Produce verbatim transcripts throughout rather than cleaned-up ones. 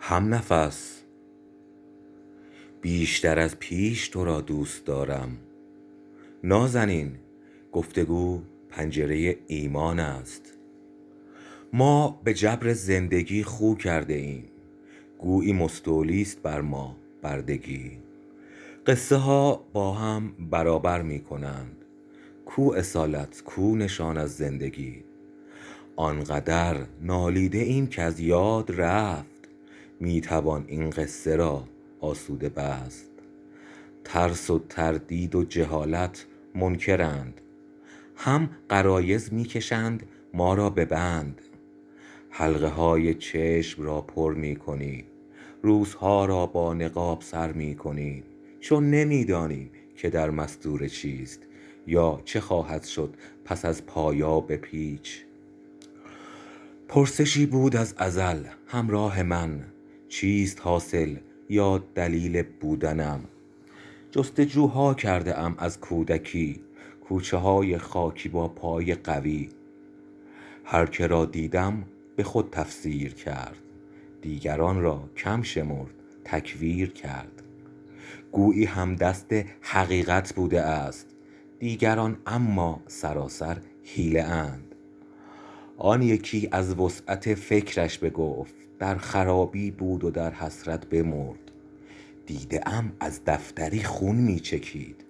هم نفس بیشتر از پیش تو را دوست دارم. نازنین، گفتگو پنجره ایمان است. ما به جبر زندگی خو کرده ایم، گویی مستولیست بر ما بردگی. قصه ها با هم برابر می کنند، کو اصالت کو نشان از زندگی. آنقدر نالیده ایم که از یاد رفت، می توان این قصه را آسوده بست. ترس و تردید و جهالت منکرند، هم غرایز می کشند ما را ببند. حلقه های چشم را پر می کنی، روزها را با نقاب سر می کنی، چون نمی دانیم که در مستور چیست یا چه خواهد شد پس از پایا به پیچ. پرسشی بود از ازل همراه من، چیست حاصل یا دلیل بودنم؟ جستجوها کرده ام از کودکی، کوچه های خاکی با پای قوی. هر که را دیدم به خود تفسیر کرد، دیگران را کم شمرد تکویر کرد. گویی هم دست حقیقت بوده است، دیگران اما سراسر حیله اند. آن یکی از وسعت فکرش بگفت، در خرابی بود و در حسرت بمرد. دیده ام از دفتری خون می چکید،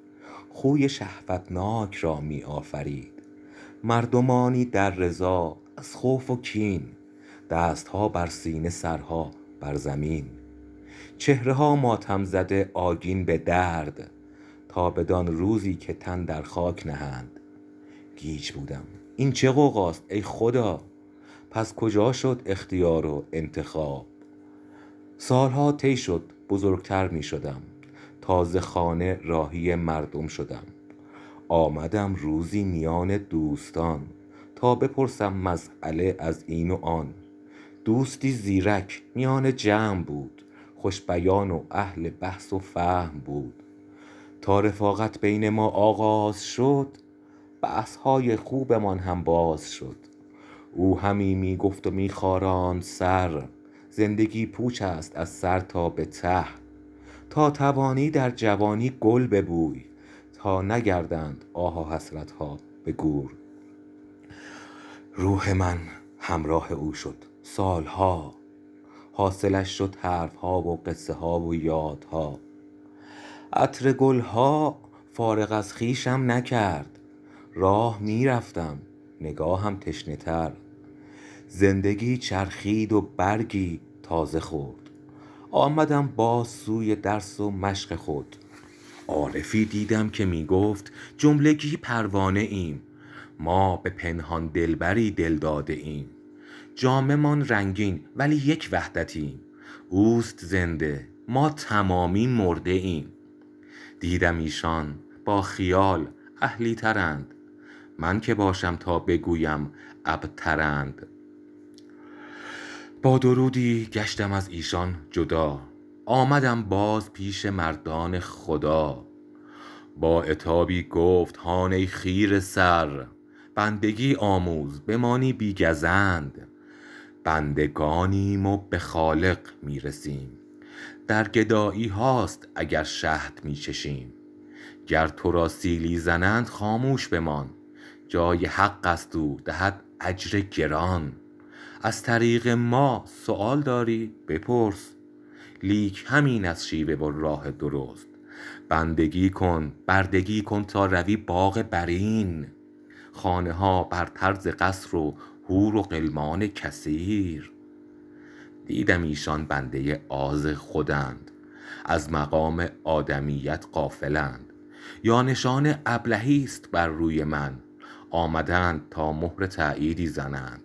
خوی شهوتناک را می آفرید. مردمانی در رضا از خوف و کین، دستها بر سینه سرها بر زمین. چهره ها ماتم زده آگین به درد، تا بدان روزی که تن در خاک نهند. گیج بودم، این چه قوقاست ای خدا؟ پس کجا شد اختیار و انتخاب؟ سالها طی شد بزرگتر می شدم، تازه خانه راهی مردم شدم. آمدم روزی میان دوستان، تا بپرسم مسئله از این و آن. دوستی زیرک میان جمع بود، خوش بیان و اهل بحث و فهم بود. تا رفاقت بین ما آغاز شد، بحثهای خوبمان هم باز شد. او همی می گفت و می خاراند سر، زندگی پوچ است از سر تا به ته. تا توانی در جوانی گل ببوی، تا نگردند آه و حسرت ها به گور. روح من همراه او شد سالها، حاصلش شد حرف ها و قصه ها و یاد ها. عطر گل ها فارغ از خویشم نکرد، راه می رفتم نگاهم تشنه تر. زندگی چرخید و برگی تازه خورد، آمدم باز سوی درس و مشق خود. عارفی دیدم که می گفت جملگی پروانه ایم، ما به پنهان دلبری دل داده ایم. جاممان رنگین ولی یک وحدتیم، اوست زنده ما تمامی مرده ایم. دیدم ایشان با خیال اهلی ترند، من که باشم تا بگویم ابترند. با درودی گشتم از ایشان جدا، آمدم باز پیش مردان خدا. با عتابی گفت هان ای خیره سر، بندگی آموز بمانی بی گزند. بندگانیم و به خالق میرسیم، در گدایی هاست اگر شهد میچشیم. گر تو را سیلی زنند خاموش بمان، جای حق است او دهد اجر گران. از طریق ما سوال داری بپرس، لیک همین از شیوه و راه درست. بندگی کن بردگی کن تا روی باغ برین، خانه ها بر طرز قصر و حور و غلمان کثیر. دیدم ایشان بنده آز خودند، از مقام آدمیت غافلند. یا نشان ابلهی است بر روی من. آمدند تا مهر تأییدی زنند.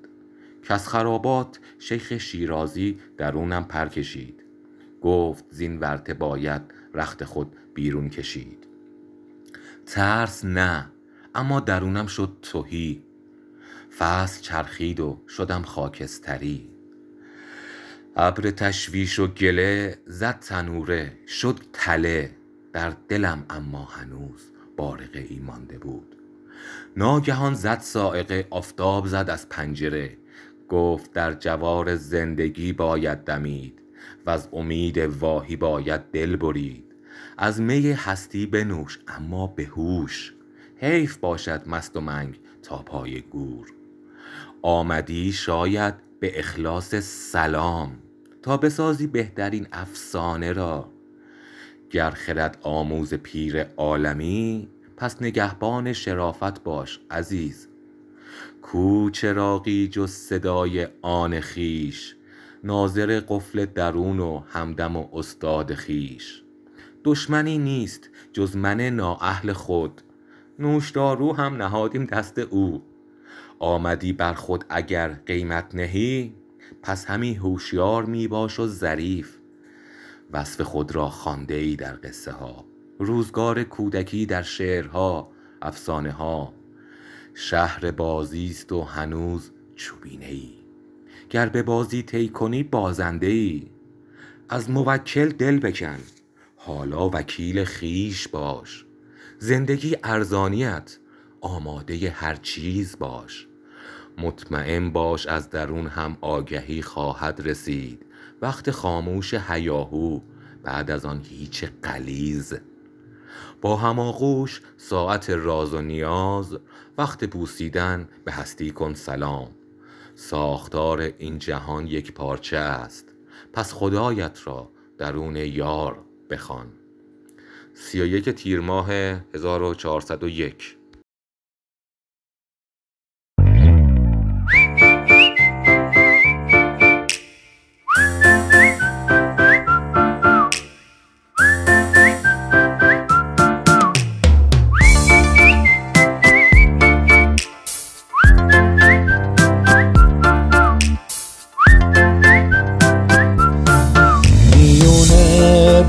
کس خرابات شیخ شیرازی درونم پر کشید. گفت زین ورطه باید رخت خود بیرون کشید. ترس نه، اما درونم شد تهی. فصل چرخید و شدم خاکستری. ابر تشویش و گله زد تنوره شد تله. در دلم اما هنوز بارقه ای مانده بود. ناگهان زد صاعقه، آفتاب زد از پنجره. گفت در جوار زندگی باید دمید و از امید واهی باید دل برید. از می هستی بنوش اما به هوش، حیف باشد مست و منگ تا پای گور. آمدی شاید به اخلاص سلام تا بسازی بهترین افسانه را. گر خرد آموز پیر عالمی پس نگهبان شرافت باش عزیز. کو چراغی جز صدای آن خیش، ناظر قفل درون و همدم و استاد خیش. دشمنی نیست جز من نااهل خود، نوشدارو هم نهادیم دست او. آمدی بر خود اگر قیمت نهی، پس همی هوشیار می باش و ظریف. وصف خود را خوانده ای در قصه ها، روزگار کودکی در شعرها، افسانه ها. شهر بازیست و هنوز چوبینه ای، گر به بازی طی کنی بازنده ای. از موکل دل بکن حالا وکیل خیش باش. زندگی ارزانیت آماده هر چیز باش. مطمئن باش از درون هم آگهی خواهد رسید. وقت خاموش هیاهو بعد از آن هیچ غلیظ. با هماغوش ساعت راز و نیاز، وقت بوسیدن به هستی کن سلام. ساختار این جهان یک پارچه است، پس خدایت را درون یار بخوان. سی و یک تیر ماه هزار و چهارصد و یک.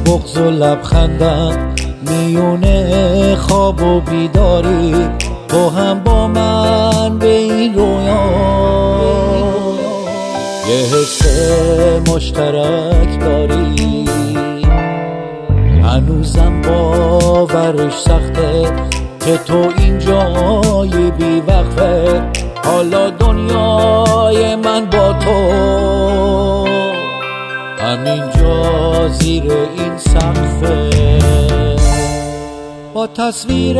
بغض و لبخندم میونه خواب و بیداری، تو هم با من به این رویا. یه حس مشترک داری، هنوزم باورش سخته که تو اینجایی بی وقفه. حالا دنیای من با تو همینجا زیر این سقفه، با تصویر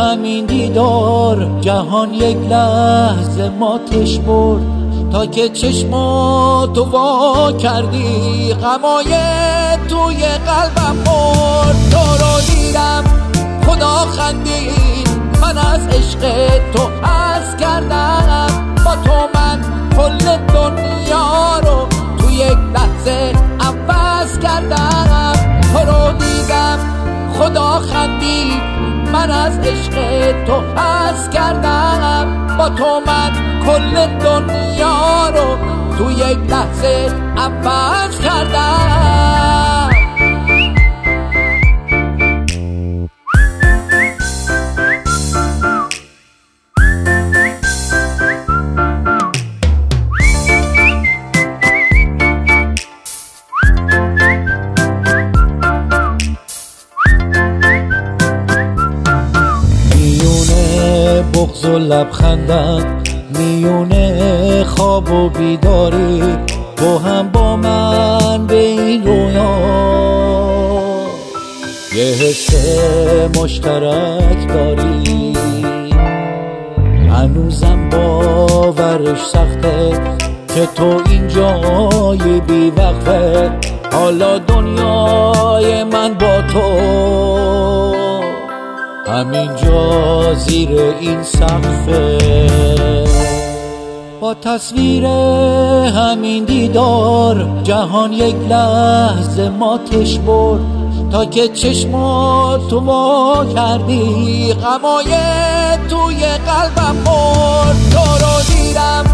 همین دیدار جهان یک لحظه ماتش برد. تا که چشماتو وا کردی غمای توی قلبم مرد. تو رو دیدم خدا خندید، من از عشق تو عز کردم. با تو من کل دنیا رو یک لحظه عوض کردم. تو رو دیدم خدا خندید، من از عشق تو عز کردم. با تو من کل دنیا رو تو یک لحظه عوض کردم. بغض و لبخندم میونه خواب و بیداری، تو هم با من به این رویا. یه حس مشترک داری، هنوزم باورش سخته که تو اینجایی بی وقفه. حالا دنیای من با تو همینجا زیر این سقفه، با تصویر همین دیدار جهان یک لحظه ماتش برد. تا که چشما تو وا کردی غمای توی قلبم مرد. تو رو دیدم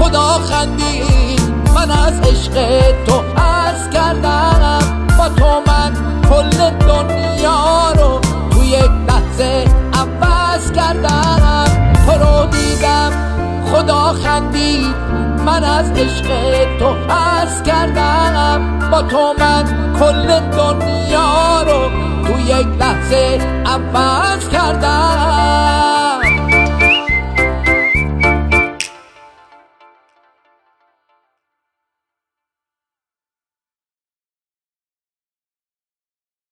خدا خندید، من از عشق تو عرض کردم، با تو من کل دنیا رو توی یک لحظه عوض کردم. تو رو دیدم خدا خندید، من از عشق تو عرض کردم، با تو من کل دنیا رو توی یک لحظه عوض کردم.